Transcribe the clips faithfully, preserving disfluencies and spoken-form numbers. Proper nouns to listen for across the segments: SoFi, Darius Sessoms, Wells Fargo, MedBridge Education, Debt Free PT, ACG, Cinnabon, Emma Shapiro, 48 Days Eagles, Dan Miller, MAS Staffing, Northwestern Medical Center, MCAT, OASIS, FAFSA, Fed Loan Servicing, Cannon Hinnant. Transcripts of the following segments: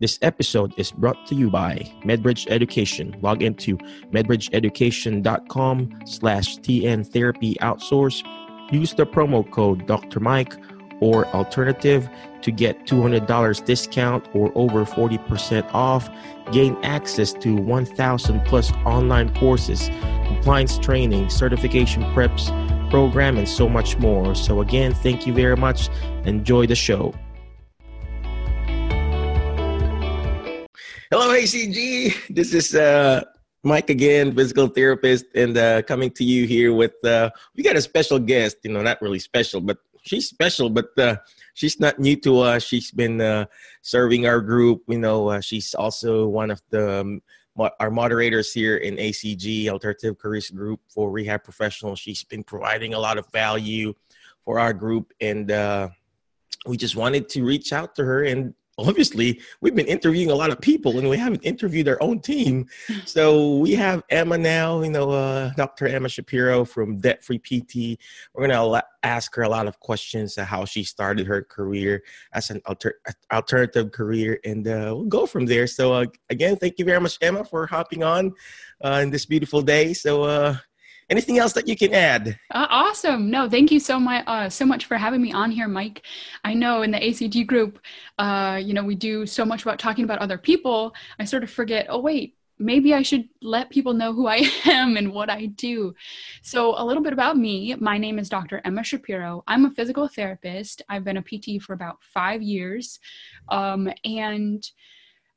This episode is brought to you by MedBridge Education. Log into medbridgeeducation.com slash tntherapyoutsource. Use the promo code Doctor Mike or alternative to get two hundred dollars discount or over forty percent off. Gain access to one thousand plus online courses, compliance training, certification preps, program, and so much more. So again, thank you very much. Enjoy the show. Hello, A C G. This is uh, Mike again, physical therapist, and uh, coming to you here with, uh, we got a special guest, you know, not really special, but she's special, but uh, she's not new to us. She's been uh, serving our group. You know, uh, she's also one of the um, mo- our moderators here in A C G, Alternative Careers Group for Rehab Professionals. She's been providing a lot of value for our group, and uh, we just wanted to reach out to her. And obviously, we've been interviewing a lot of people, and we haven't interviewed our own team. So we have Emma now, you know, uh, Doctor Emma Shapiro from Debt Free P T. We're going to ask her a lot of questions on how she started her career as an alter- alternative career, and uh, we'll go from there. So uh, again, thank you very much, Emma, for hopping on uh, on this beautiful day. So uh, anything else that you can add? Uh, awesome. No, thank you so much, uh, so much for having me on here, Mike. I know in the A C G group, uh, you know, we do so much about talking about other people. I sort of forget, oh, wait, maybe I should let people know who I am and what I do. So a little bit about me. My name is Doctor Emma Shapiro. I'm a physical therapist. I've been a P T for about five years. Um, and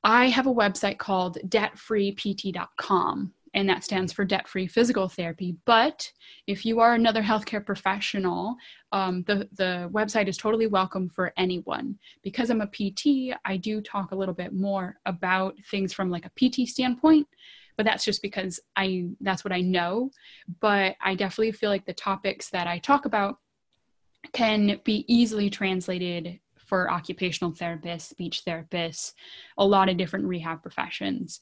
I have a website called debt free p t dot com. And that stands for debt-free physical therapy. But if you are another healthcare professional, um, the, the website is totally welcome for anyone. Because I'm a P T, I do talk a little bit more about things from like a P T standpoint, but that's just because I that's what I know. But I definitely feel like the topics that I talk about can be easily translated for occupational therapists, speech therapists, a lot of different rehab professions.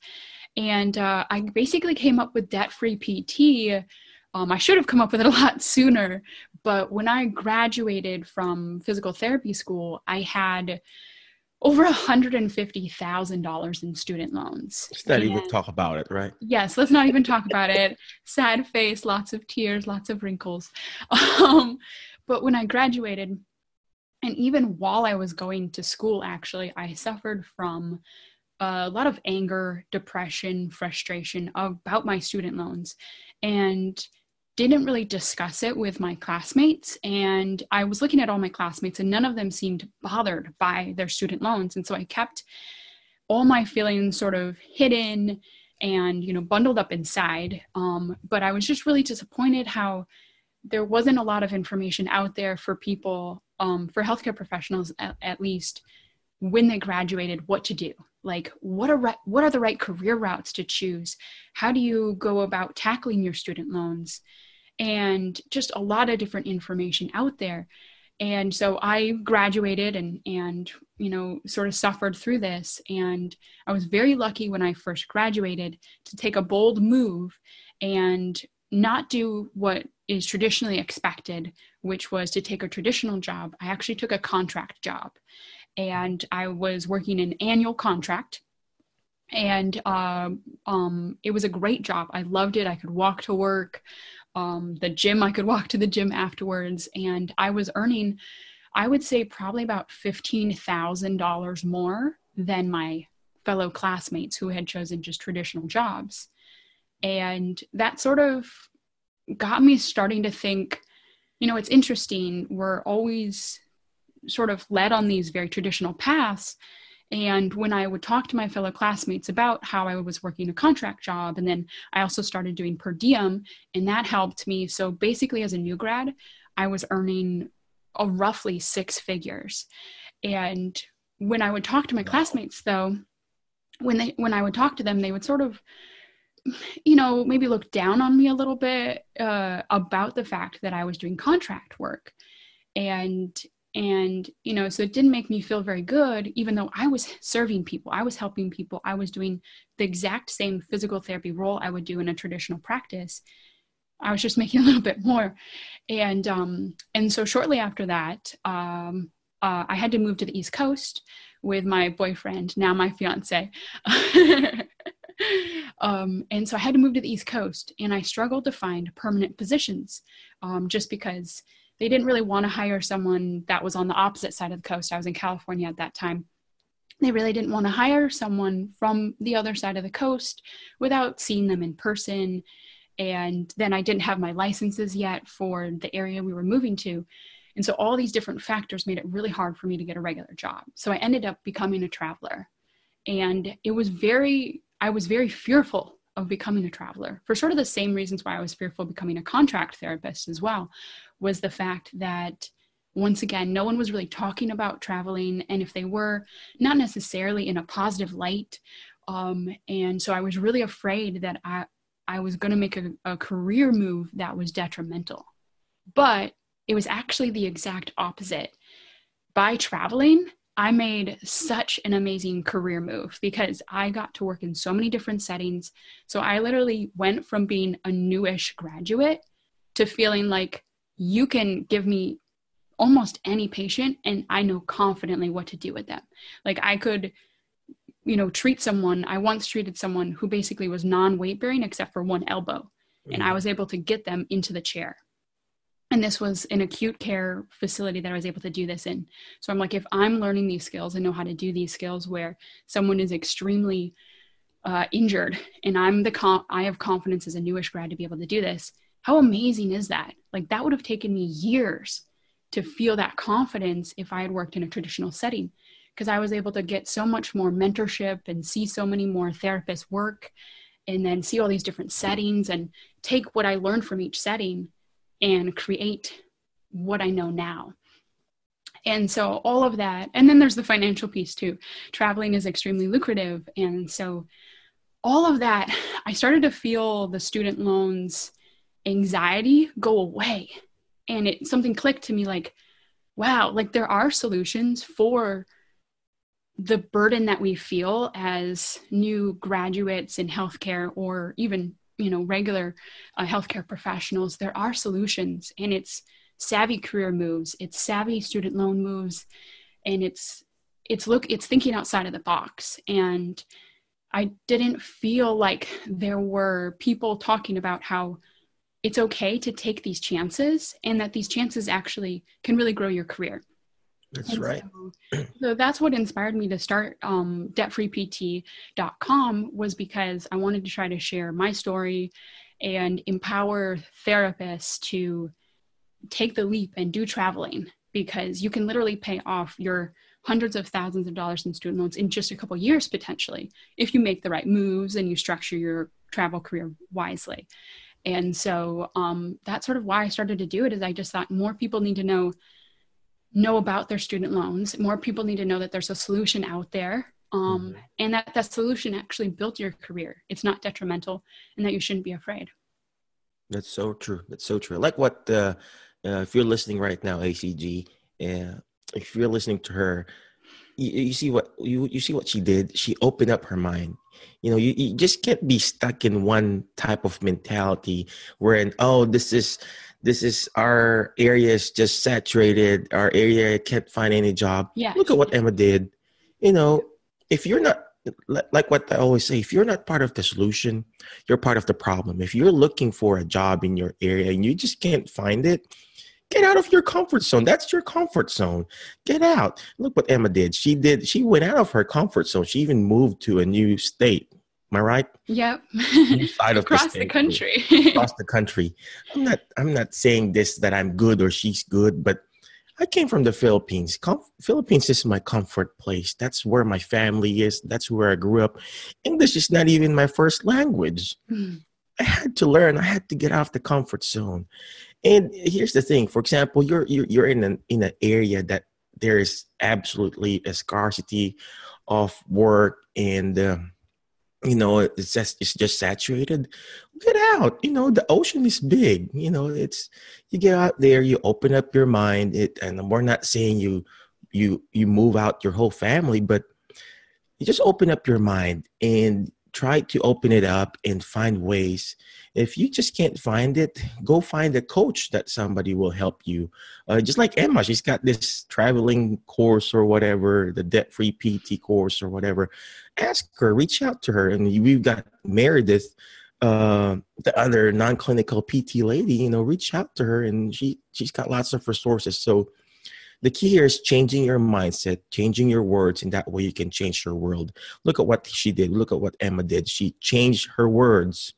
And uh, I basically came up with Debt Free P T. Um, I should have come up with it a lot sooner, but when I graduated from physical therapy school, I had over one hundred fifty thousand dollars in student loans. Let's not and, even talk about it, right? Yes, let's not even talk about it. Sad face, lots of tears, lots of wrinkles. Um, but when I graduated, and even while I was going to school, actually, I suffered from a lot of anger, depression, frustration about my student loans, and didn't really discuss it with my classmates. And I was looking at all my classmates, and none of them seemed bothered by their student loans. And so I kept all my feelings sort of hidden and, you know, bundled up inside. Um, but I was just really disappointed how there wasn't a lot of information out there for people, um, for healthcare professionals at, at least, when they graduated, what to do. Like, what are re- what are the right career routes to choose? How do you go about tackling your student loans? And just a lot of different information out there. And so I graduated and, and you know, sort of suffered through this. And I was very lucky when I first graduated to take a bold move and not do what is traditionally expected, which was to take a traditional job. I actually took a contract job. And I was working an annual contract, and uh, um, it was a great job. I loved it. I could walk to work, um, the gym, I could walk to the gym afterwards. And I was earning, I would say probably about fifteen thousand dollars more than my fellow classmates who had chosen just traditional jobs. And that sort of got me starting to think, you know, it's interesting. We're always sort of led on these very traditional paths. And when I would talk to my fellow classmates about how I was working a contract job, and then I also started doing per diem, and that helped me. So basically as a new grad, I was earning a roughly six figures. And when I would talk to my classmates though, when they, when I would talk to them, they would sort of, you know, maybe look down on me a little bit uh, about the fact that I was doing contract work. And And, you know, so it didn't make me feel very good, even though I was serving people, I was helping people, I was doing the exact same physical therapy role I would do in a traditional practice. I was just making a little bit more. And um, and so shortly after that, um, uh, I had to move to the East Coast with my boyfriend, now my fiance. um, and so I had to move to the East Coast, and I struggled to find permanent positions um, just because they didn't really want to hire someone that was on the opposite side of the coast. I was in California at that time. They really didn't want to hire someone from the other side of the coast without seeing them in person. And then I didn't have my licenses yet for the area we were moving to. And so all these different factors made it really hard for me to get a regular job. So I ended up becoming a traveler. And it was very, I was very fearful of becoming a traveler for sort of the same reasons why I was fearful of becoming a contract therapist as well, was the fact that, once again, no one was really talking about traveling. And if they were, not necessarily in a positive light. Um, and so I was really afraid that I, I was going to make a, a career move that was detrimental. But it was actually the exact opposite. By traveling, I made such an amazing career move because I got to work in so many different settings. So I literally went from being a newish graduate to feeling like you can give me almost any patient and I know confidently what to do with them. Like I could, you know, treat someone. I once treated someone who basically was non-weight bearing except for one elbow. Mm-hmm. And I was able to get them into the chair. And this was an acute care facility that I was able to do this in. So I'm like, if I'm learning these skills and know how to do these skills where someone is extremely uh, injured and I'm the com- I have confidence as a newish grad to be able to do this, how amazing is that? Like that would have taken me years to feel that confidence if I had worked in a traditional setting, because I was able to get so much more mentorship and see so many more therapists work and then see all these different settings and take what I learned from each setting and create what I know now. And so all of that, and then there's the financial piece too. Traveling is extremely lucrative. And so all of that, I started to feel the student loans anxiety go away. And it something clicked to me like, wow, like there are solutions for the burden that we feel as new graduates in healthcare or even, you know, regular uh, healthcare professionals. There are solutions, and it's savvy career moves, it's savvy student loan moves, and it's it's look it's thinking outside of the box. And I didn't feel like there were people talking about how it's okay to take these chances and that these chances actually can really grow your career. That's and right. So, so that's what inspired me to start um, debt free p t dot com, was because I wanted to try to share my story and empower therapists to take the leap and do traveling, because you can literally pay off your hundreds of thousands of dollars in student loans in just a couple of years, potentially, if you make the right moves and you structure your travel career wisely. And so um, that's sort of why I started to do it, is I just thought more people need to know know about their student loans. More people need to know that there's a solution out there, um, mm-hmm. and that that solution actually built your career. It's not detrimental, and that you shouldn't be afraid. That's so true. That's so true. Like what, uh, uh, if you're listening right now, A C G, uh, if you're listening to her, you, you see what you you see what she did. She opened up her mind. You know, you, you just can't be stuck in one type of mentality wherein, oh, this is this is our area is just saturated. Our area can't find any job. Yeah. Look at what Emma did. You know, if you're not, like what I always say, if you're not part of the solution, you're part of the problem. If you're looking for a job in your area and you just can't find it, get out of your comfort zone. That's your comfort zone. Get out. Look what Emma did. She did. She went out of her comfort zone. She even moved to a new state. Am I right? Yep. Side of across the, the country. Across the country. I'm not. I'm not saying this that I'm good or she's good, but I came from the Philippines. Com- Philippines is my comfort place. That's where my family is. That's where I grew up. English is not even my first language. Mm. I had to learn. I had to get out of the comfort zone. And here's the thing. For example, you're you're, you're in an in an area that there is absolutely a scarcity of work, and uh, you know it's just it's just saturated. Get out. You know, the ocean is big. You know, it's you get out there, you open up your mind. It, and we're not saying you you you move out your whole family, but you just open up your mind and try to open it up and find ways. If you just can't find it, go find a coach that somebody will help you. Uh, just like Emma, she's got this traveling course or whatever, the Debt Free P T course or whatever. Ask her, reach out to her. And we've got Meredith, uh, the other non-clinical P T lady, you know, reach out to her, and she, she's got lots of resources. So the key here is changing your mindset, changing your words, and that way you can change your world. Look at what she did. Look at what Emma did. She changed her words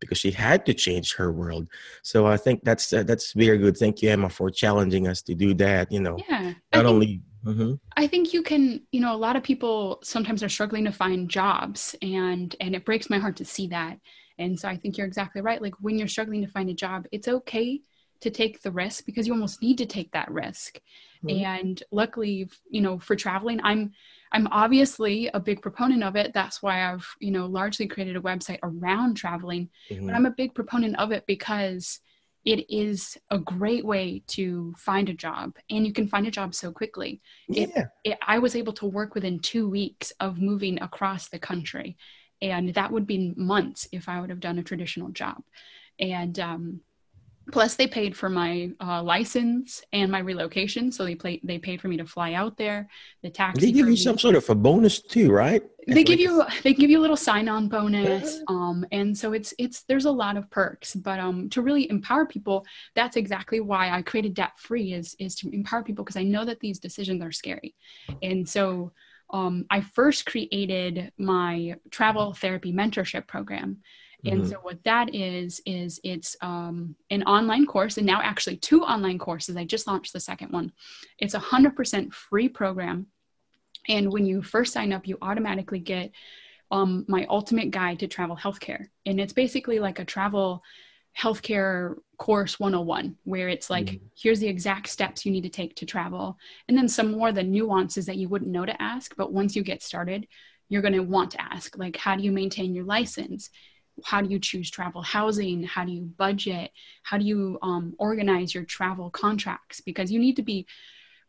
because she had to change her world. So I think that's uh, that's very good. Thank you, Emma, for challenging us to do that. You know, yeah, not I only. Think, mm-hmm. I think you can. You know, a lot of people sometimes are struggling to find jobs, and and it breaks my heart to see that. And so I think you're exactly right. Like when you're struggling to find a job, it's okay to take the risk because you almost need to take that risk. Mm-hmm. And luckily, you know, for traveling, I'm, I'm obviously a big proponent of it. That's why I've, you know, largely created a website around traveling, mm-hmm. but I'm a big proponent of it because it is a great way to find a job, and you can find a job so quickly. Yeah. It, it, I was able to work within two weeks of moving across the country, and that would be months if I would have done a traditional job. And, um, plus, they paid for my uh, license and my relocation, so they play, they paid for me to fly out there. The taxi. They give you some sort of a bonus too, right? They give you they give you a little sign-on bonus, um, and so it's it's there's a lot of perks. But um, to really empower people, that's exactly why I created Debt Free is is to empower people, because I know that these decisions are scary, and so. Um, I first created my travel therapy mentorship program. And mm-hmm. so what that is, is it's um, an online course, and now actually two online courses. I just launched the second one. It's a one hundred percent free program. And when you first sign up, you automatically get um, my ultimate guide to travel healthcare. And it's basically like a travel healthcare course one oh one, where it's like, mm-hmm. here's the exact steps you need to take to travel. And then some more of the nuances that you wouldn't know to ask. But once you get started, you're going to want to ask, like, how do you maintain your license? How do you choose travel housing? How do you budget? How do you um, organize your travel contracts? Because you need to be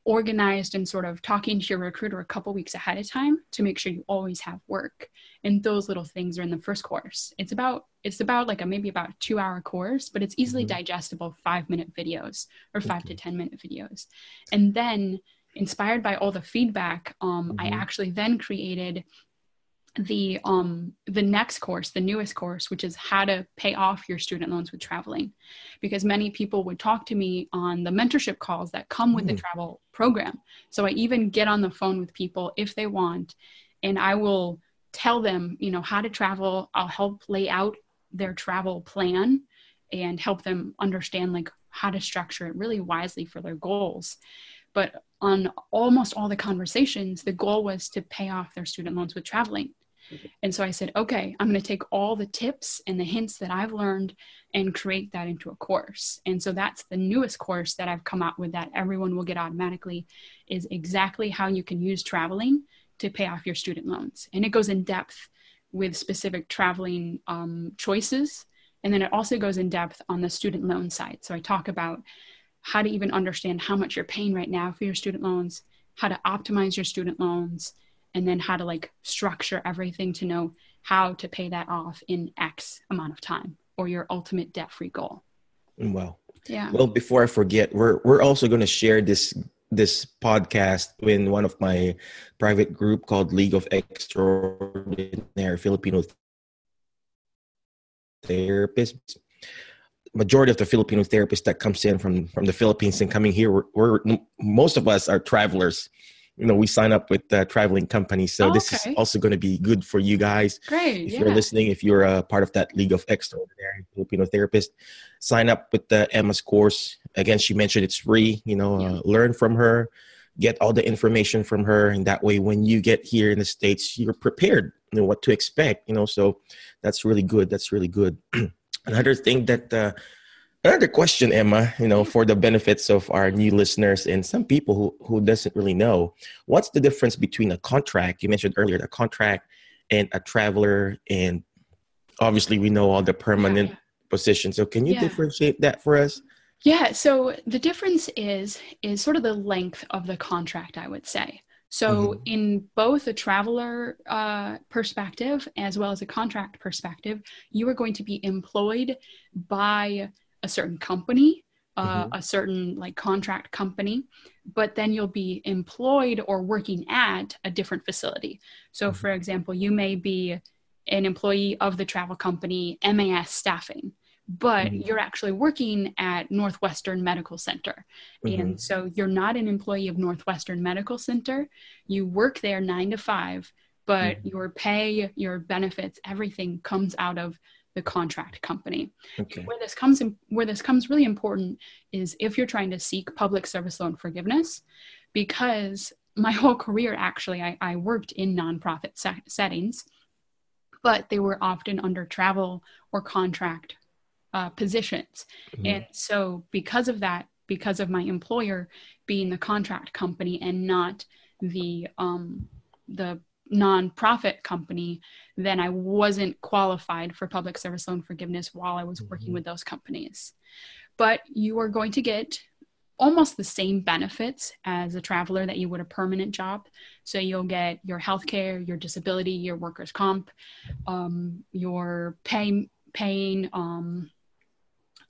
organized and sort of talking to your recruiter a couple weeks ahead of time to make sure you always have work. And those little things are in the first course. It's about, it's about like a, maybe about a two hour course, but it's easily mm-hmm. digestible five minute videos or five okay. to ten minute videos. And then inspired by all the feedback, um, mm-hmm. I actually then created the, um, the next course, the newest course, which is how to pay off your student loans with traveling, because many people would talk to me on the mentorship calls that come with mm-hmm. the travel program. So I even get on the phone with people if they want, and I will tell them, you know, how to travel. I'll help lay out their travel plan and help them understand like how to structure it really wisely for their goals. But on almost all the conversations, the goal was to pay off their student loans with traveling. And so I said, okay, I'm going to take all the tips and the hints that I've learned and create that into a course. And so that's the newest course that I've come out with that everyone will get automatically, is exactly how you can use traveling to pay off your student loans. And it goes in depth with specific traveling um, choices. And then it also goes in depth on the student loan side. So I talk about how to even understand how much you're paying right now for your student loans, how to optimize your student loans, and then how to like structure everything to know how to pay that off in X amount of time, or your ultimate debt-free goal. Well, yeah. Well, before I forget, we're we're also going to share this this podcast in one of my private group called League of Extraordinary Filipino Therapists. Majority of the Filipino therapists that comes in from, from the Philippines and coming here, we're, we're most of us are travelers. You know, we sign up with uh, traveling companies. So oh, this okay. is also going to be good for you guys. Great. If yeah. you're listening, if you're a part of that League of Extraordinary Filipino Therapists, sign up with the Emma's course. Again, she mentioned it's free, you know, yeah. uh, learn from her, get all the information from her. And that way, when you get here in the States, you're prepared, you know, what to expect, you know, so that's really good. That's really good. Another thing that, uh, another question, Emma, you know, for the benefits of our new listeners and some people who, who doesn't really know, what's the difference between a contract? You mentioned earlier, the contract and a traveler, and obviously we know all the permanent yeah. positions. So can you yeah. differentiate that for us? Yeah. So the difference is, is sort of the length of the contract, I would say. So mm-hmm. in both a traveler uh, perspective as well as a contract perspective, you are going to be employed by a certain company, uh, mm-hmm. a certain like contract company, but then you'll be employed or working at a different facility. So mm-hmm. for example, you may be an employee of the travel company M A S Staffing, but mm-hmm. you're actually working at Northwestern Medical Center. Mm-hmm. And so you're not an employee of Northwestern Medical Center. You work there nine to five, but mm-hmm. your pay, your benefits, everything comes out of the contract company. Okay. Where this comes in, where this comes really important is if you're trying to seek public service loan forgiveness, because my whole career, actually, I, I worked in nonprofit se- settings, but they were often under travel or contract uh, positions. Mm-hmm. And so because of that, because of my employer being the contract company and not the um, the nonprofit company, then I wasn't qualified for public service loan forgiveness while I was mm-hmm. working with those companies. But you are going to get almost the same benefits as a traveler that you would a permanent job. So you'll get your healthcare, your disability, your workers' comp, um, your pay, paying. Um,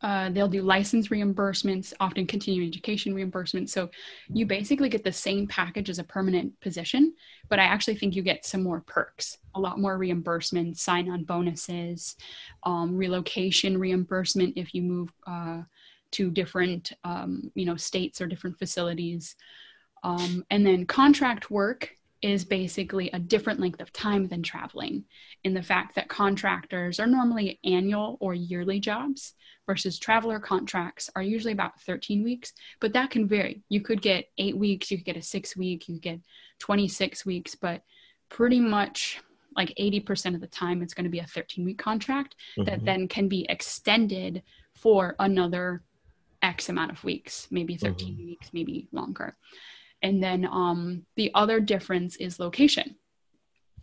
uh, they'll do license reimbursements, often continuing education reimbursements. So you basically get the same package as a permanent position, but I actually think you get some more perks, a lot more reimbursement, sign-on bonuses, um, relocation reimbursement if you move uh, to different, um, you know, states or different facilities. Um, and then contract work is basically a different length of time than traveling, in the fact that contractors are normally annual or yearly jobs versus traveler contracts are usually about thirteen weeks, but that can vary. You could get eight weeks, you could get a six week, you could get twenty-six weeks, but pretty much like eighty percent of the time, it's going to be a thirteen week contract mm-hmm. that then can be extended for another X amount of weeks, maybe thirteen mm-hmm. weeks, maybe longer. And then um, the other difference is location.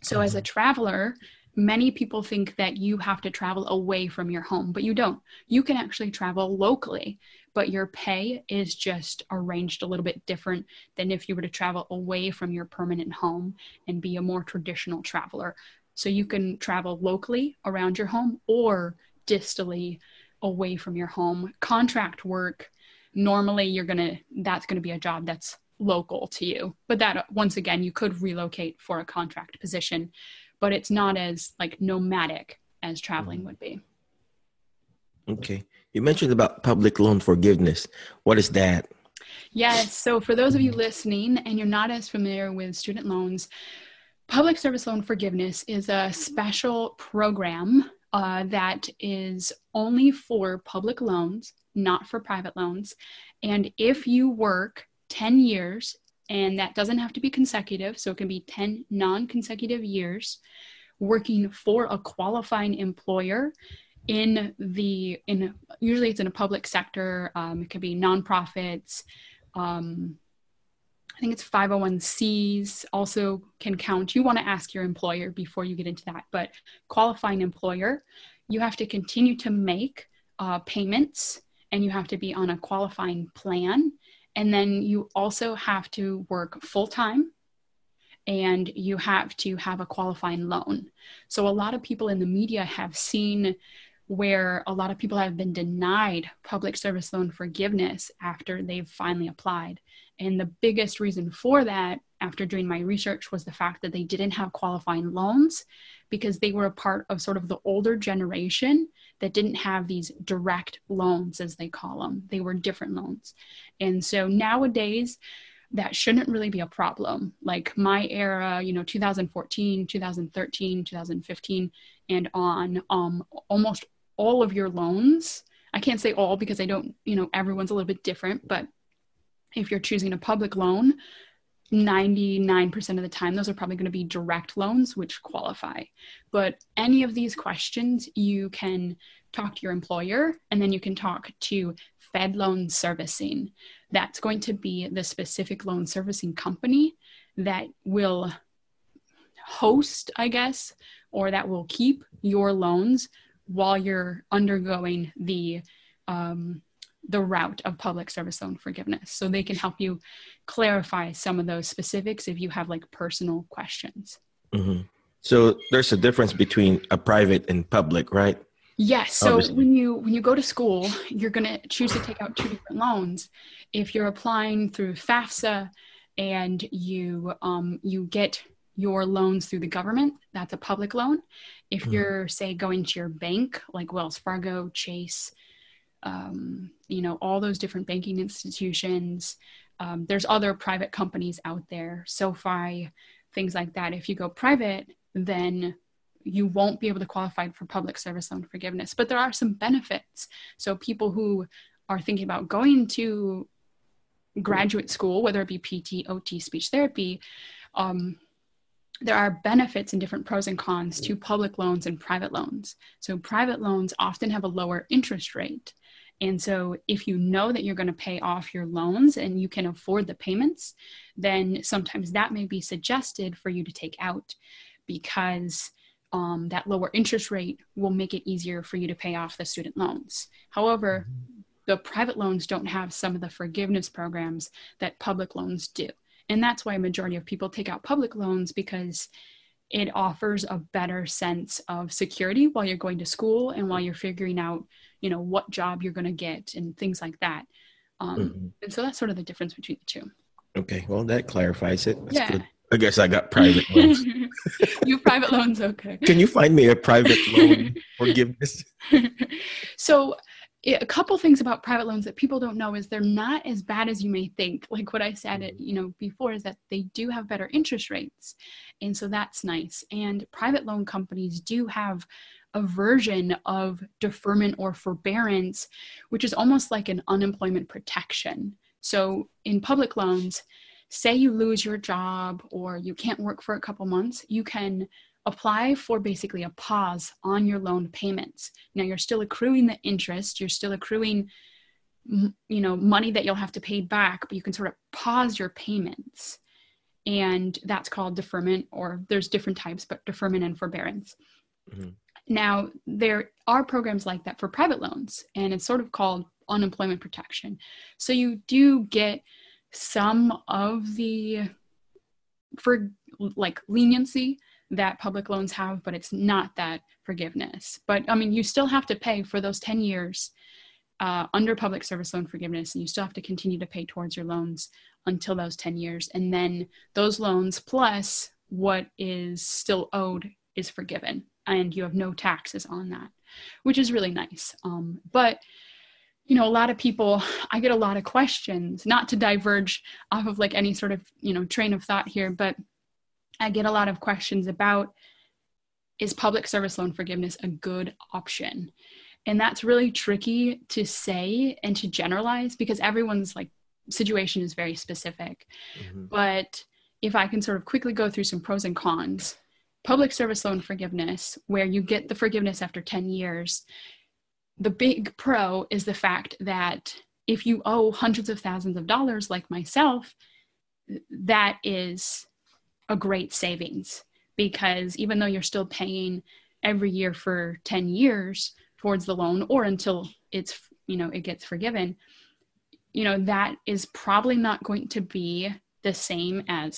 So mm-hmm. as a traveler, many people think that you have to travel away from your home, but you don't. You can actually travel locally, but your pay is just arranged a little bit different than if you were to travel away from your permanent home and be a more traditional traveler. So you can travel locally around your home or distally away from your home. Contract work, normally you're gonna that's gonna be a job that's local to you, but that once again you could relocate for a contract position, but it's not as like nomadic as traveling would be. Okay, you mentioned about public loan forgiveness. What is that? Yes, so for those of you listening and you're not as familiar with student loans, public service loan forgiveness is a special program Uh, that is only for public loans, not for private loans. And if you work ten years, and that doesn't have to be consecutive, so it can be ten non-consecutive years, working for a qualifying employer in the, in usually it's in a public sector, um, it could be nonprofits, um, I think it's five oh one c's also can count. You want to ask your employer before you get into that, but qualifying employer, you have to continue to make uh, payments and you have to be on a qualifying plan. And then you also have to work full time and you have to have a qualifying loan. So a lot of people in the media have seen where a lot of people have been denied public service loan forgiveness after they've finally applied. And the biggest reason for that, after doing my research, was the fact that they didn't have qualifying loans because they were a part of sort of the older generation that didn't have these direct loans, as they call them. They were different loans. And so nowadays, that shouldn't really be a problem. Like my era, you know, two thousand fourteen, two thousand thirteen, two thousand fifteen, and on, um, almost all of your loans, I can't say all because I don't, you know, everyone's a little bit different, but if you're choosing a public loan, ninety-nine percent of the time, those are probably going to be direct loans, which qualify. But any of these questions, you can talk to your employer, and then you can talk to Fed Loan Servicing. That's going to be the specific loan servicing company that will host, I guess, or that will keep your loans while you're undergoing the um, the route of public service loan forgiveness. So they can help you clarify some of those specifics if you have like personal questions. Mm-hmm. So there's a difference between a private and public, right? Yes. So Obviously. when you when you go to school, you're going to choose to take out two different loans. If you're applying through FAFSA and you um, you get your loans through the government, that's a public loan. If mm-hmm. you're, say, going to your bank, like Wells Fargo, Chase, um, you know, all those different banking institutions, um, there's other private companies out there, SoFi, things like that. If you go private, then you won't be able to qualify for public service loan forgiveness, but there are some benefits. So people who are thinking about going to graduate school, whether it be P T, O T, speech therapy, um, there are benefits and different pros and cons to public loans and private loans. So private loans often have a lower interest rate. And so if you know that you're going to pay off your loans and you can afford the payments, then sometimes that may be suggested for you to take out because Um, that lower interest rate will make it easier for you to pay off the student loans. However, mm-hmm. the private loans don't have some of the forgiveness programs that public loans do. And that's why a majority of people take out public loans, because it offers a better sense of security while you're going to school and while you're figuring out, you know, what job you're going to get and things like that. Um, mm-hmm. And so that's sort of the difference between the two. Okay. Well, that clarifies it. That's yeah. good. I guess I got private loans. Your private loans, okay. Can you find me a private loan forgiveness? So a couple things about private loans that people don't know is they're not as bad as you may think. Like what I said, it, you know, before is that they do have better interest rates. And so that's nice. And private loan companies do have a version of deferment or forbearance, which is almost like an unemployment protection. So in public loans, say you lose your job or you can't work for a couple months, you can apply for basically a pause on your loan payments. Now you're still accruing the interest, you're still accruing, you know, money that you'll have to pay back, but you can sort of pause your payments. And that's called deferment, or there's different types, but deferment and forbearance. Mm-hmm. Now there are programs like that for private loans, and it's sort of called unemployment protection. So you do get some of the for like leniency that public loans have, but it's not that forgiveness. But I mean, you still have to pay for those ten years uh, under public service loan forgiveness, and you still have to continue to pay towards your loans until those ten years. And then those loans plus what is still owed is forgiven, and you have no taxes on that, which is really nice. Um, but you know, a lot of people, I get a lot of questions, not to diverge off of like any sort of, you know, train of thought here, but I get a lot of questions about, is public service loan forgiveness a good option? And that's really tricky to say and to generalize, because everyone's like situation is very specific. Mm-hmm. But if I can sort of quickly go through some pros and cons, public service loan forgiveness, where you get the forgiveness after ten years, the big pro is the fact that if you owe hundreds of thousands of dollars, like myself, that is a great savings, because even though you're still paying every year for ten years towards the loan or until it's, you know, it gets forgiven, you know, that is probably not going to be the same as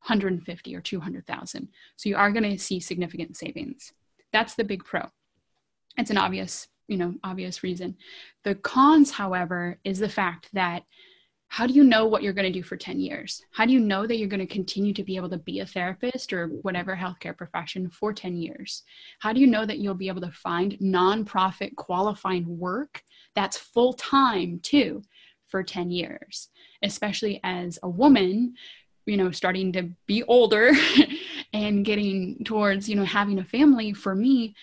one hundred fifty or two hundred thousand. So you are going to see significant savings. That's the big pro. It's an obvious you know, obvious reason. The cons, however, is the fact that how do you know what you're going to do for ten years? How do you know that you're going to continue to be able to be a therapist or whatever healthcare profession for ten years? How do you know that you'll be able to find nonprofit qualifying work that's full-time too for ten years, especially as a woman, you know, starting to be older and getting towards, you know, having a family? For me,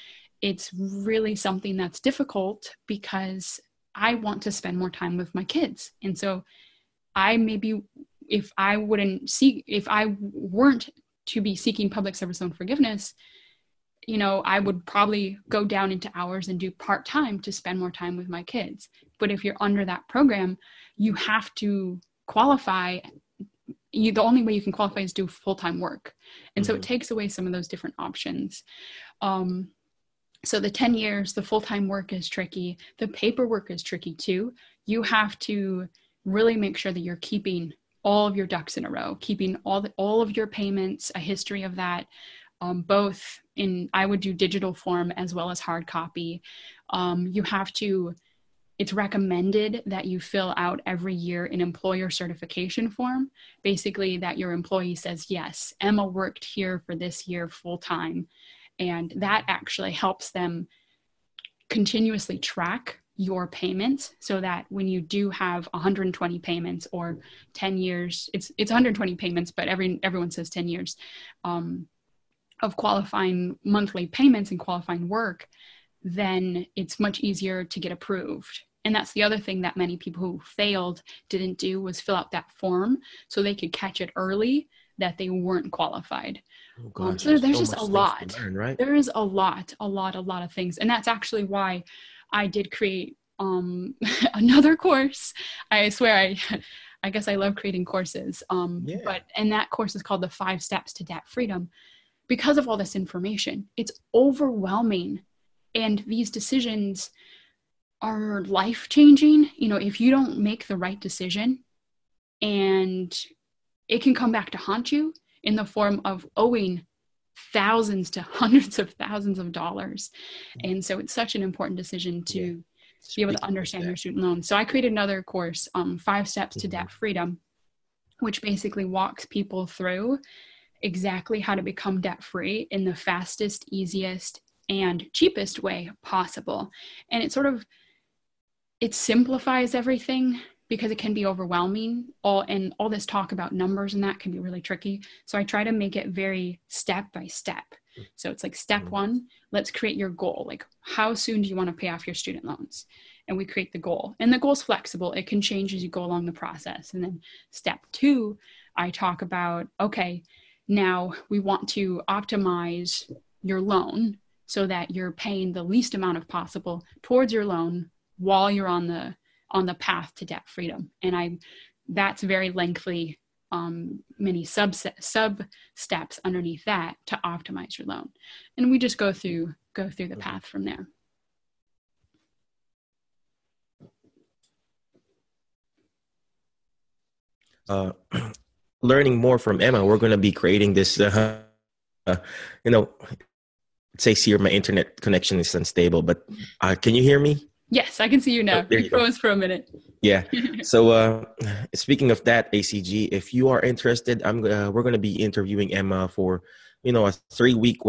it's really something that's difficult because I want to spend more time with my kids. And so I maybe, if I wouldn't seek, if I weren't to be seeking public service loan forgiveness, you know, I would probably go down into hours and do part-time to spend more time with my kids. But if you're under that program, you have to qualify. You, the only way you can qualify is do full-time work. And mm-hmm. so it takes away some of those different options. Um, So the ten years, the full-time work is tricky. The paperwork is tricky too. You have to really make sure that you're keeping all of your ducks in a row, keeping all the, all of your payments, a history of that, um, both in, I would do digital form as well as hard copy. Um, you have to, it's recommended that you fill out every year an employer certification form, basically that your employee says, yes, Emma worked here for this year full time. And that actually helps them continuously track your payments so that when you do have one hundred twenty payments or ten years, it's it's one hundred twenty payments, but every everyone says ten years um, of qualifying monthly payments and qualifying work, then it's much easier to get approved. And that's the other thing that many people who failed didn't do was fill out that form so they could catch it early that they weren't qualified. Oh gosh, um, so there's, there's so just a lot. Learn, right? There is a lot, a lot, a lot of things. And that's actually why I did create um, another course. I swear, I I guess I love creating courses. Um, yeah. But and that course is called The Five Steps to Debt Freedom. Because of all this information, it's overwhelming. And these decisions are life-changing. You know, if you don't make the right decision, and it can come back to haunt you in the form of owing thousands to hundreds of thousands of dollars. And so it's such an important decision to yeah. be able to understand your student loan. So I created another course, um, Five Steps to Debt Freedom, which basically walks people through exactly how to become debt-free in the fastest, easiest, and cheapest way possible. And it sort of, it simplifies everything because it can be overwhelming. All and all this talk about numbers and that can be really tricky. So I try to make it very step by step. So it's like step one, let's create your goal. Like how soon do you want to pay off your student loans? And we create the goal. And the goal's flexible. It can change as you go along the process. And then step two, I talk about, okay, now we want to optimize your loan so that you're paying the least amount of possible towards your loan while you're on the on the path to debt freedom. And I, that's very lengthy, um, many sub sub steps underneath that to optimize your loan. And we just go through, go through the path from there. Uh, learning more from Emma, we're going to be creating this, uh, uh, you know, it's A C or my internet connection is unstable, but uh, can you hear me? Yes, I can see you now. Oh, you froze for a minute. Yeah. So uh, speaking of that, A C G, if you are interested, I'm uh, we're going to be interviewing Emma for, you know, a three-week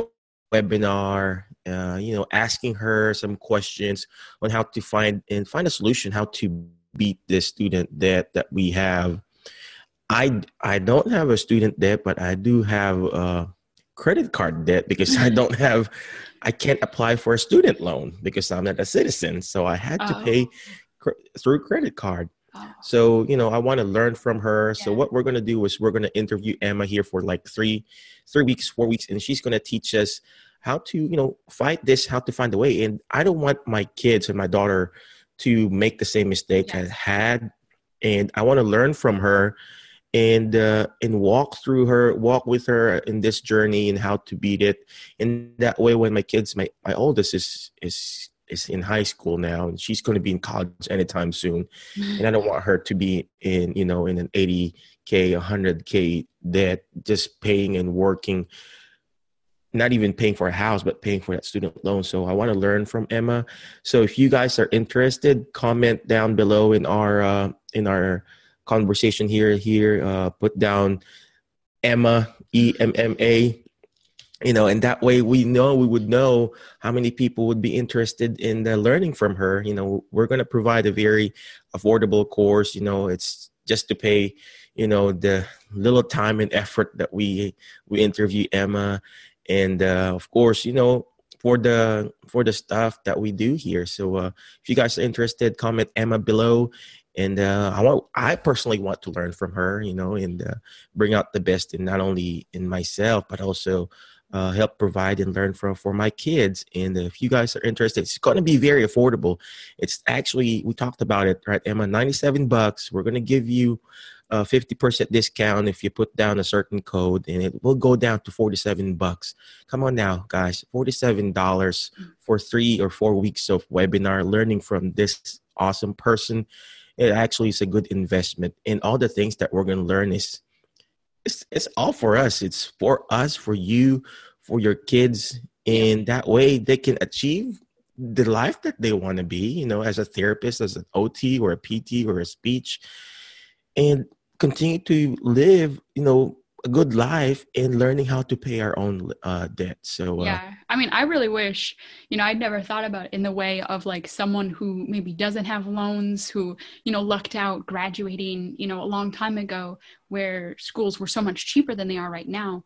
webinar, uh, you know, asking her some questions on how to find and find a solution, how to beat this student debt that we have. I, I don't have a student debt, but I do have uh, credit card debt because I don't have – I can't apply for a student loan because I'm not a citizen. So I had oh. to pay cr- through credit card. Oh. So, you know, I want to learn from her. Yeah. So what we're going to do is we're going to interview Emma here for like three, three weeks, four weeks. And she's going to teach us how to, you know, fight this, how to find a way. And I don't want my kids and my daughter to make the same mistake yeah. I had. And I want to learn from her and, uh, and walk through her, walk with her in this journey and how to beat it. And that way, when my kids, my, my oldest is, is, is in high school now, and she's going to be in college anytime soon. And I don't want her to be in, you know, in an eighty K, a hundred K debt, just paying and working, not even paying for a house, but paying for that student loan. So I want to learn from Emma. So if you guys are interested, comment down below in our, uh, in our, conversation here here uh put down Emma, E M M A, you know, and that way we know we would know how many people would be interested in uh, learning from her. You know, we're going to provide a very affordable course. You know, it's just to pay, you know, the little time and effort that we we interview Emma. And uh, of course, you know, for the for the stuff that we do here. So uh, if you guys are interested, comment Emma below. And uh, I want, I personally want to learn from her, you know, and uh, bring out the best in not only in myself, but also uh, help provide and learn from for my kids. And if you guys are interested, it's going to be very affordable. It's actually, we talked about it, right, Emma, ninety-seven bucks. We're going to give you a fifty percent discount if you put down a certain code, and it will go down to forty-seven bucks. Come on now, guys, forty-seven dollars for three or four weeks of webinar learning from this awesome person. It actually is a good investment. And all the things that we're going to learn is it's, it's all for us. It's for us, for you, for your kids. And that way they can achieve the life that they want to be, you know, as a therapist, as an O T or a P T or a speech, and continue to live, you know, a good life and learning how to pay our own uh, debt. So, uh, yeah, I mean, I really wish, you know, I'd never thought about it in the way of like someone who maybe doesn't have loans, who, you know, lucked out graduating, you know, a long time ago where schools were so much cheaper than they are right now.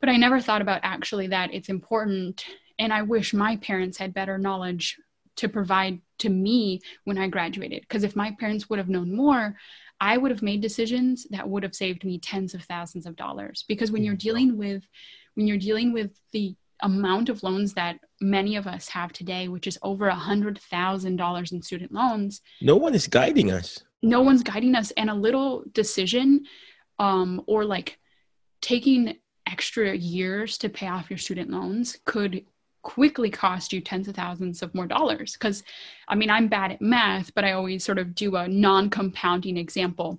But I never thought about actually that it's important. And I wish my parents had better knowledge to provide to me when I graduated. Because if my parents would have known more, I would have made decisions that would have saved me tens of thousands of dollars. Because when you're dealing with, when you're dealing with the amount of loans that many of us have today, which is over a hundred thousand dollars in student loans, no one is guiding us. No one's guiding us, and a little decision, um, or like taking extra years to pay off your student loans could quickly cost you tens of thousands of more dollars. Because, I mean, I'm bad at math, but I always sort of do a non-compounding example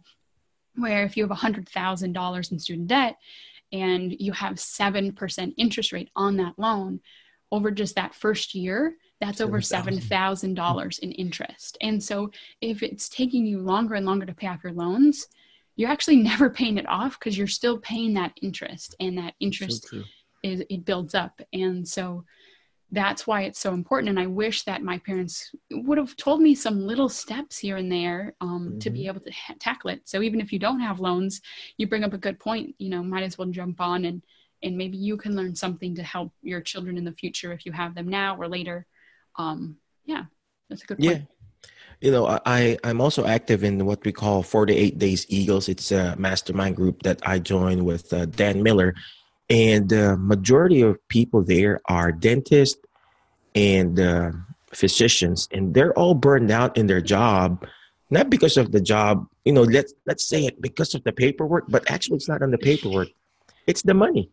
where if you have one hundred thousand dollars in student debt and you have seven percent interest rate on that loan over just that first year, that's over seven thousand dollars in interest. And so if it's taking you longer and longer to pay off your loans, you're actually never paying it off because you're still paying that interest, and that interest so is it builds up. And so that's why it's so important. And I wish that my parents would have told me some little steps here and there um, mm-hmm. to be able to ha- tackle it. So even if you don't have loans, you bring up a good point, you know, might as well jump on and, and maybe you can learn something to help your children in the future if you have them now or later. Um, yeah, that's a good point. Yeah. You know, I, I'm also active in what we call forty-eight Days Eagles. It's a mastermind group that I joined with uh, Dan Miller. And the uh, majority of people there are dentists and uh, physicians, and they're all burned out in their job, not because of the job, you know, let's, let's say it because of the paperwork, but actually it's not on the paperwork. It's the money.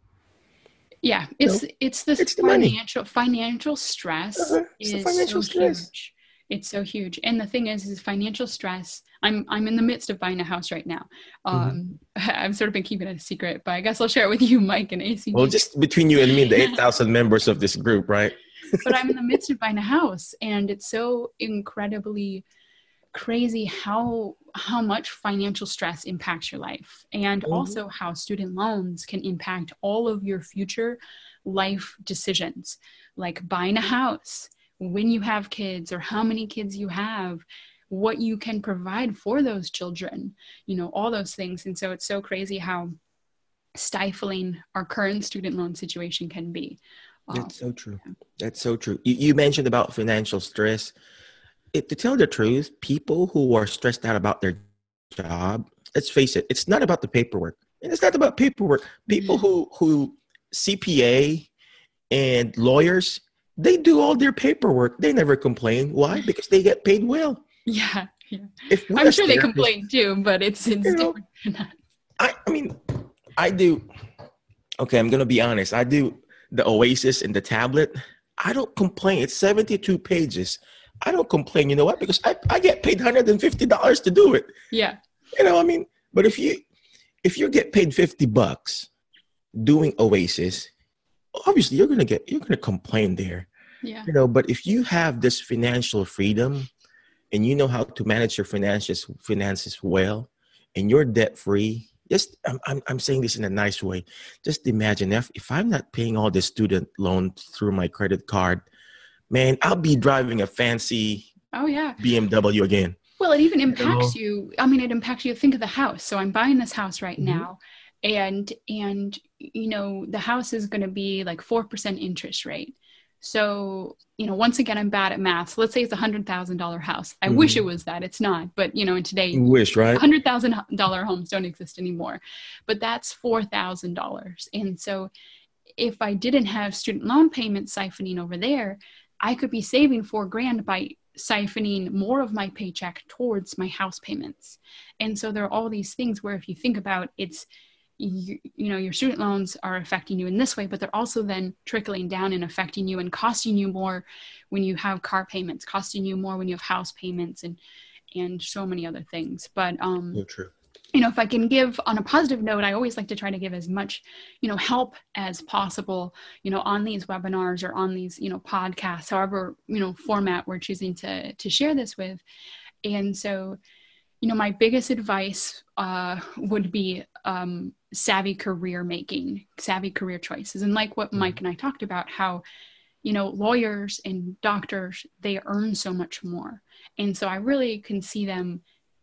Yeah. It's, you know, it's, this it's the financial, financial stress uh-huh. it's is the financial so stress. Huge. It's so huge. And the thing is, is financial stress. I'm I'm in the midst of buying a house right now. Um, mm-hmm. I've sort of been keeping it a secret, but I guess I'll share it with you, Mike, and A C G. Well, just between you and me, the eight thousand members of this group, right? But I'm in the midst of buying a house, and it's so incredibly crazy how how much financial stress impacts your life, and mm-hmm. also how student loans can impact all of your future life decisions, like buying a house, when you have kids, or how many kids you have, what you can provide for those children, you know, all those things. And so it's so crazy how stifling our current student loan situation can be. Um, That's so true. Yeah. That's so true. You, you mentioned about financial stress. It, to tell the truth, people who are stressed out about their job, let's face it, it's not about the paperwork. And it's not about paperwork. People mm-hmm. who, who C P A and lawyers, they do all their paperwork. They never complain. Why? Because they get paid well. Yeah. yeah. If I'm sure they complain too, but it's, it's you know, different. I, I mean, I do. Okay, I'm going to be honest. I do the Oasis and the tablet. I don't complain. It's seventy-two pages. I don't complain. You know what? Because I, I get paid one hundred fifty dollars to do it. Yeah. You know, I mean, but if you if you get paid fifty bucks doing Oasis, obviously you're going to get you're going to complain there. Yeah. You know, but if you have this financial freedom, and you know how to manage your finances finances well, and you're debt free. Just I'm, I'm I'm saying this in a nice way. Just imagine if if I'm not paying all the student loan through my credit card, man, I'll be driving a fancy oh yeah B M W again. Well, it even impacts you. you. I mean, it impacts you. Think of the house. So I'm buying this house right mm-hmm. now, and and you know the house is going to be like four percent interest rate. So, you know, once again, I'm bad at math. So let's say it's a one hundred thousand dollars house. I mm-hmm. wish it was that. It's not. But, you know, in today, you wish, right? one hundred thousand dollars homes don't exist anymore. But that's four thousand dollars. And so if I didn't have student loan payments siphoning over there, I could be saving four grand by siphoning more of my paycheck towards my house payments. And so there are all these things where if you think about it's, you, you know, your student loans are affecting you in this way, but they're also then trickling down and affecting you and costing you more when you have car payments, costing you more when you have house payments and, and so many other things. But, um, yeah, true. You know, if I can give on a positive note, I always like to try to give as much, you know, help as possible, you know, on these webinars or on these, you know, podcasts, however, you know, format we're choosing to to share this with. And so, you know, my biggest advice uh, would be um, savvy career making, savvy career choices. And like what Mike and I talked about, how, you know, lawyers and doctors, they earn so much more. And so I really can see them,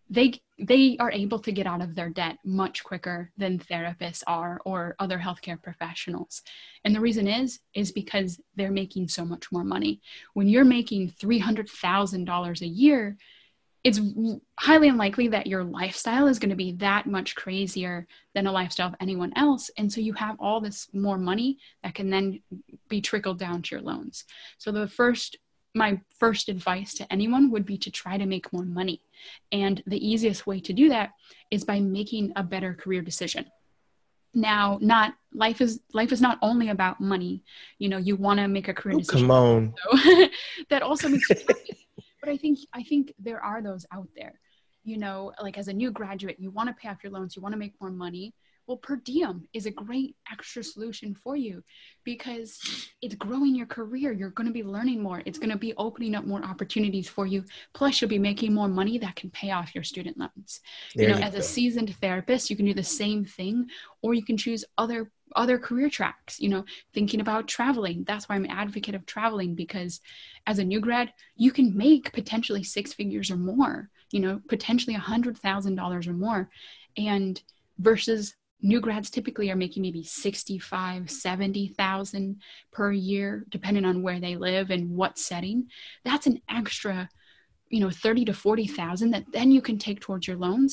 they they are able to get out of their debt much quicker than therapists are or other healthcare professionals. And the reason is, is because they're making so much more money. When you're making three hundred thousand dollars a year, it's highly unlikely that your lifestyle is going to be that much crazier than a lifestyle of anyone else. And so you have all this more money that can then be trickled down to your loans. So the first My first advice to anyone would be to try to make more money. And the easiest way to do that is by making a better career decision. Now, not life is life is not only about money. You know, you want to make a career oh, decision. Come on. So, that also makes you happy. But I think I think there are those out there. You know, like as a new graduate, you want to pay off your loans, you want to make more money. Well, per diem is a great extra solution for you because it's growing your career. You're going to be learning more. It's going to be opening up more opportunities for you. Plus, you'll be making more money that can pay off your student loans. There you know, you as go. A seasoned therapist, you can do the same thing, or you can choose other other career tracks, you know, thinking about traveling. That's why I'm an advocate of traveling, because as a new grad, you can make potentially six figures or more, you know, potentially one hundred thousand dollars or more. And versus new grads typically are making maybe sixty-five, seventy thousand per year, depending on where they live and what setting. That's an extra, you know, thirty to forty thousand that then you can take towards your loans.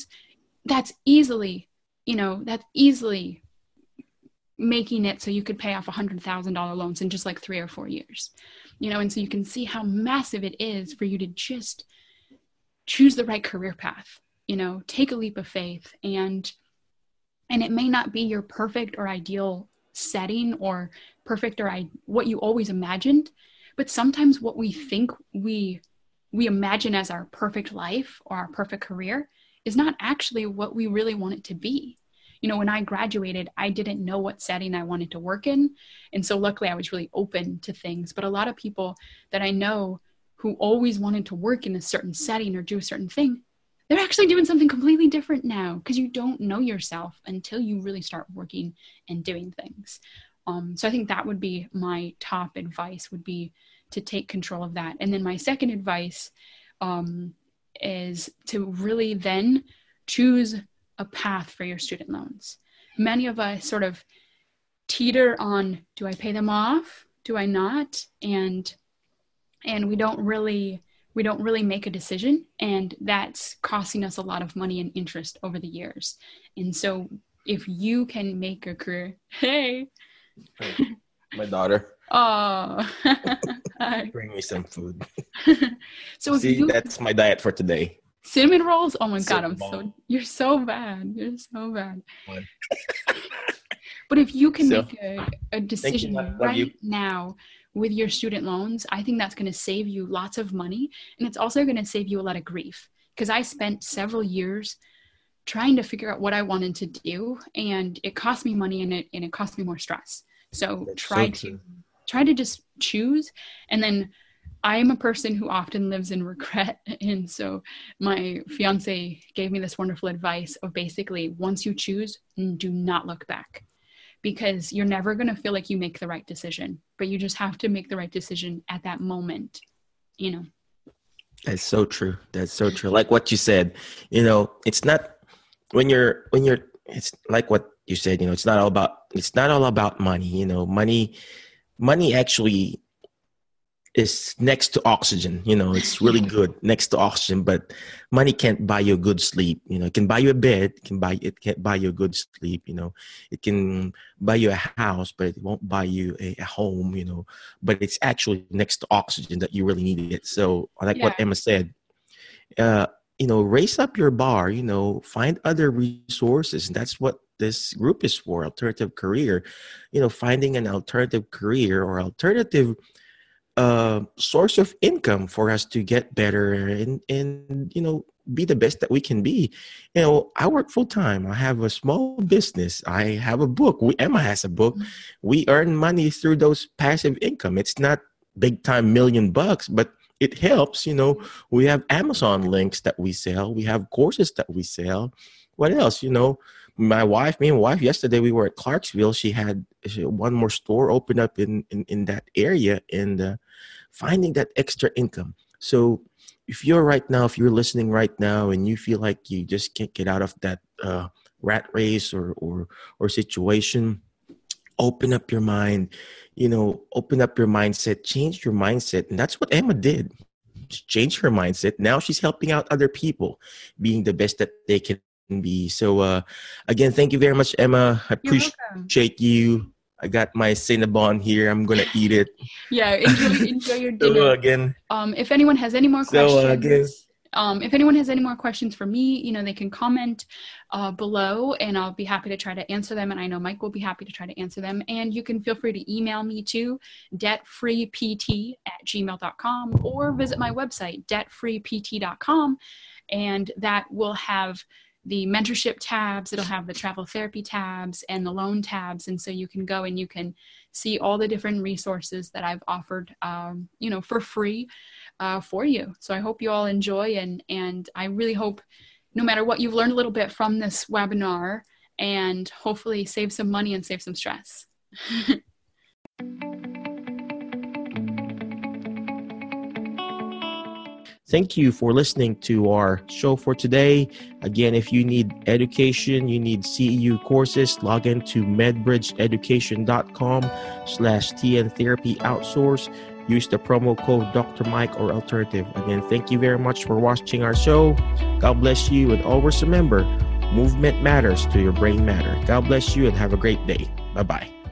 That's easily, you know, that's easily making it so you could pay off one hundred thousand dollars loans in just like three or four years, you know, and so you can see how massive it is for you to just choose the right career path, you know, take a leap of faith. And And it may not be your perfect or ideal setting or perfect or I, what you always imagined, but sometimes what we think we we imagine as our perfect life or our perfect career is not actually what we really want it to be. You know, when I graduated, I didn't know what setting I wanted to work in. And so luckily I was really open to things. But a lot of people that I know who always wanted to work in a certain setting or do a certain thing, they're actually doing something completely different now, because you don't know yourself until you really start working and doing things. Um, so I think that would be my top advice, would be to take control of that. And then my second advice um, is to really then choose a path for your student loans. Many of us sort of teeter on, do I pay them off? Do I not? And, and we don't really... We don't really make a decision, and that's costing us a lot of money and interest over the years. And so if you can make a career, hey, my daughter, oh, bring me some food. So see, if you, that's my diet for today. Cinnamon rolls. Oh my so God. I'm bomb. so, you're so bad. You're so bad. But if you can so, make a, a decision you, right now with your student loans, I think that's going to save you lots of money. And it's also going to save you a lot of grief, because I spent several years trying to figure out what I wanted to do, and it cost me money and it, and it cost me more stress. So that's try so to true. try to just choose. And then I am a person who often lives in regret. And so my fiance gave me this wonderful advice of basically, once you choose, do not look back. Because you're never going to feel like you make the right decision, but you just have to make the right decision at that moment, you know? That's so true. That's so true. Like what you said, you know, it's not when you're, when you're, it's like what you said, you know, it's not all about, it's not all about money, you know, money, money actually It's next to oxygen, you know, it's really good next to oxygen, but money can't buy you a good sleep. You know, it can buy you a bed, it can buy, it can't buy you a good sleep, you know, it can buy you a house, but it won't buy you a, a home, you know, but it's actually next to oxygen that you really need it. So like yeah. what Emma said, uh, you know, raise up your bar, you know, find other resources. And that's what this group is for, alternative career, you know, finding an alternative career or alternative Uh, source of income for us to get better and, and, you know, be the best that we can be. You know, I work full time. I have a small business. I have a book. We, Emma has a book. We earn money through those passive income. It's not big time million bucks, but it helps. You know, we have Amazon links that we sell. We have courses that we sell. What else? You know, my wife, me and wife, yesterday we were at Clarksville. She had, she had one more store open up in, in, in that area and uh, finding that extra income. So if you're right now, if you're listening right now and you feel like you just can't get out of that uh, rat race or, or, or situation, open up your mind, you know, open up your mindset, change your mindset. And that's what Emma did. She changed her mindset. Now she's helping out other people, being the best that they can be. So uh again, thank you very much, Emma. I appreciate you. I got my Cinnabon here. I'm gonna eat it. Yeah, enjoy, enjoy your dinner. So, again, um if anyone has any more so, questions uh, um if anyone has any more questions for me, you know, they can comment uh below and I'll be happy to try to answer them, and I know Mike will be happy to try to answer them. And you can feel free to email me to debt free p t at gmail dot com or visit my website debt free p t dot com, and that will have the mentorship tabs, it'll have the travel therapy tabs and the loan tabs. And so you can go and you can see all the different resources that I've offered, um, you know, for free uh, for you. So I hope you all enjoy. And, and I really hope no matter what, you've learned a little bit from this webinar and hopefully save some money and save some stress. Thank you for listening to our show for today. Again, if you need education, you need C E U courses, log into medbridge education dot com slash T N therapy outsource. Use the promo code Doctor Mike or alternative. Again, thank you very much for watching our show. God bless you. And always remember, movement matters to your brain matter. God bless you and have a great day. Bye-bye.